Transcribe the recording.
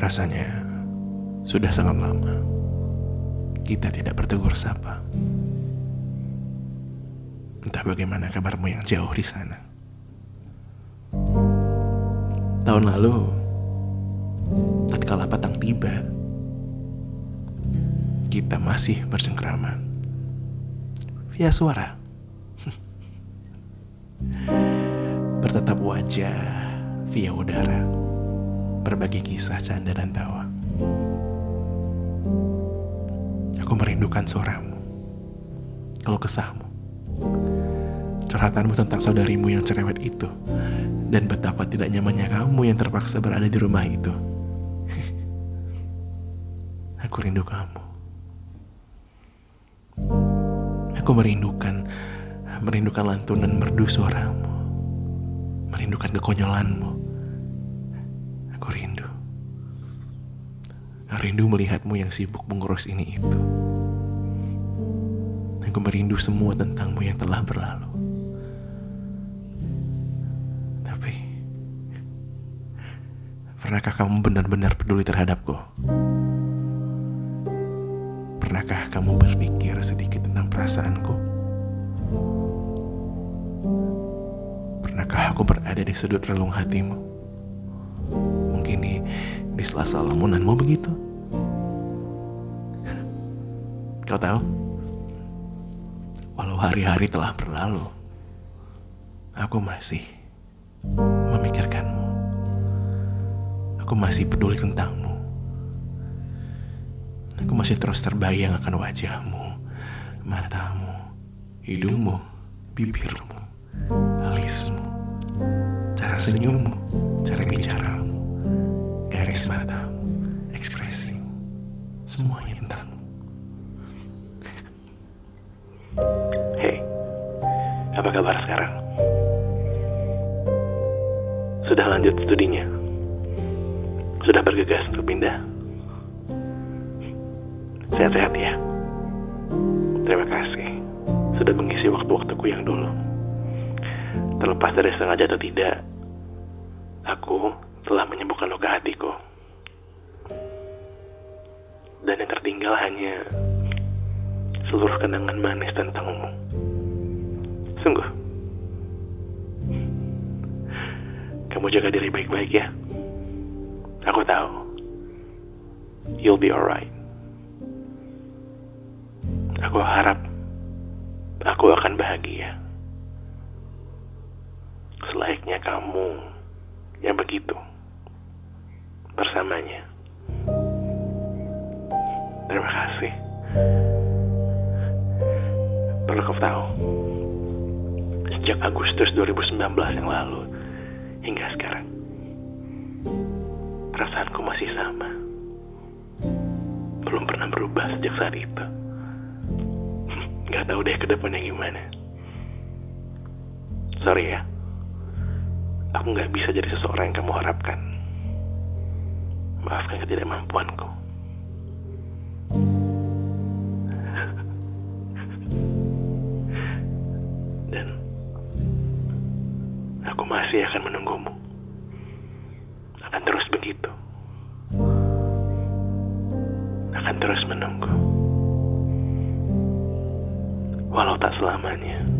Rasanya sudah sangat lama kita tidak bertegur sapa. Entah bagaimana kabarmu yang jauh di sana. Tahun lalu, tatkala petang tiba, kita masih bercengkrama via suara, bertatap wajah via udara, berbagi kisah canda dan tawa. Aku merindukan suaramu, keluh kesahmu, curhatanmu tentang saudarimu yang cerewet itu, dan betapa tidak nyamannya kamu yang terpaksa berada di rumah itu. Aku rindu kamu. Aku merindukan lantunan merdu suaramu, merindukan kekonyolanmu. Aku rindu melihatmu yang sibuk mengurus ini itu. Aku merindu semua tentangmu yang telah berlalu. Tapi, pernahkah kamu benar-benar peduli terhadapku? Pernahkah kamu berpikir sedikit tentang perasaanku? Pernahkah aku berada di sudut relung hatimu? Mungkin di sela-sela lamunanmu begitu? Kau tahu? Walau hari-hari telah berlalu, aku masih memikirkanmu. Aku masih peduli tentangmu. Aku masih terus terbayang akan wajahmu, matamu, hidungmu, bibirmu, alismu, cara senyummu, cara bicaramu, garis matamu, ekspresimu, semuanya tentangmu. Hei, apa kabar sekarang? Sudah lanjut studinya? Sudah bergegas untuk pindah? Sehat-sehat ya. Terima kasih sudah mengisi waktu-waktuku yang dulu. Terlepas dari sengaja atau tidak, aku telah menyembuhkan luka hatiku. Dan yang tertinggal hanya seluruh kenangan manis tentangmu. Sungguh. Kamu jaga diri baik-baik ya. Aku tahu you'll be alright. Aku harap aku akan bahagia selayaknya kamu yang begitu bersamanya. Terima kasih. Perlu kau tahu, sejak Agustus 2019 yang lalu hingga sekarang, perasaanku masih sama. Belum pernah berubah sejak saat itu. Gak tahu deh ke depannya gimana. Sorry ya, aku gak bisa jadi seseorang yang kamu harapkan. Maafkan ketidakmampuanku. Dan aku masih akan menunggumu. Akan terus begitu. Akan terus menunggu. Walau tak selamanya.